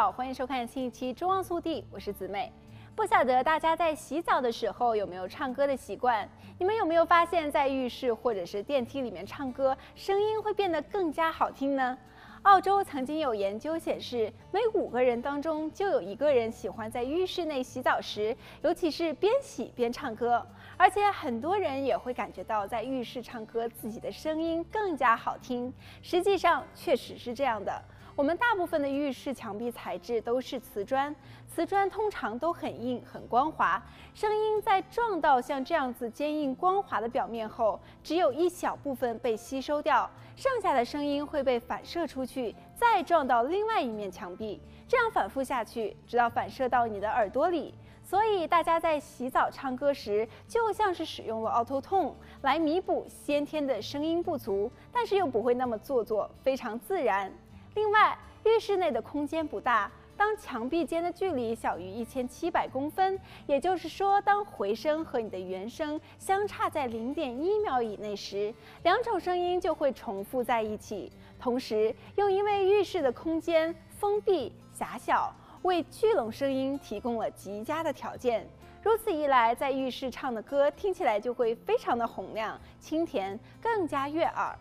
好，欢迎收看新一期《中望速递》，我是子美。不晓得大家在洗澡的时候有没有唱歌的习惯？你们有没有发现，在浴室或者是电梯里面唱歌，声音会变得更加好听呢？澳洲曾经有研究显示，每5个人当中就有1个人喜欢在浴室内洗澡时，尤其是边洗边唱歌。而且很多人也会感觉到，在浴室唱歌，自己的声音更加好听。实际上，确实是这样的。我们大部分的浴室墙壁材质都是瓷砖，瓷砖通常都很硬、很光滑。声音在撞到像这样子坚硬光滑的表面后，只有一小部分被吸收掉，剩下的声音会被反射出去，再撞到另外一面墙壁。这样反复下去，直到反射到你的耳朵里。所以大家在洗澡唱歌时，就像是使用了 Auto-Tune 来弥补先天的声音不足，但是又不会那么做作，非常自然。另外，浴室内的空间不大，当墙壁间的距离小于1700公分，也就是说，当回声和你的原声相差在0.1秒以内时，两种声音就会重复在一起。同时，又因为浴室的空间封闭狭小，为聚拢声音提供了极佳的条件。如此一来，在浴室唱的歌听起来就会非常的洪亮、清甜，更加悦耳。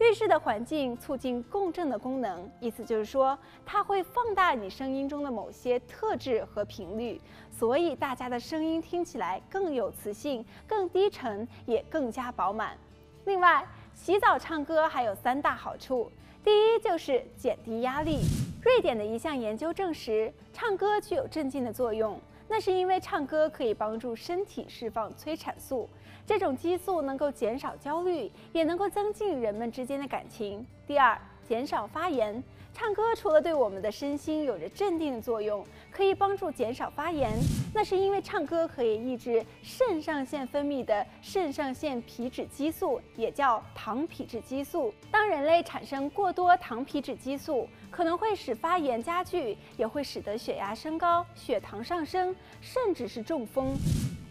浴室的环境促进共振的功能，意思就是说，它会放大你声音中的某些特质和频率，所以大家的声音听起来更有磁性、更低沉，也更加饱满。另外，洗澡唱歌还有3大好处。第一就是减低压力。瑞典的一项研究证实，唱歌具有镇静的作用。那是因为唱歌可以帮助身体释放催产素，这种激素能够减少焦虑，也能够增进人们之间的感情。第二，减少发炎。唱歌除了对我们的身心有着镇定的作用，可以帮助减少发炎，那是因为唱歌可以抑制肾上腺分泌的肾上腺皮质激素，也叫糖皮质激素。当人类产生过多糖皮质激素，可能会使发炎加剧，也会使得血压升高、血糖上升，甚至是中风。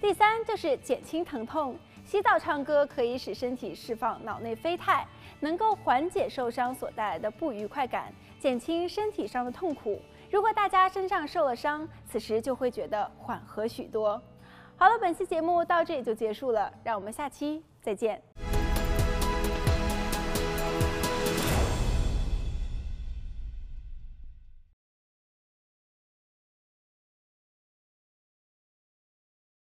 第三就是减轻疼痛。洗澡唱歌可以使身体释放脑内啡肽，能够缓解受伤所带来的不愉快感，减轻身体上的痛苦。如果大家身上受了伤，此时就会觉得缓和许多。好了，本期节目到这里就结束了，让我们下期再见。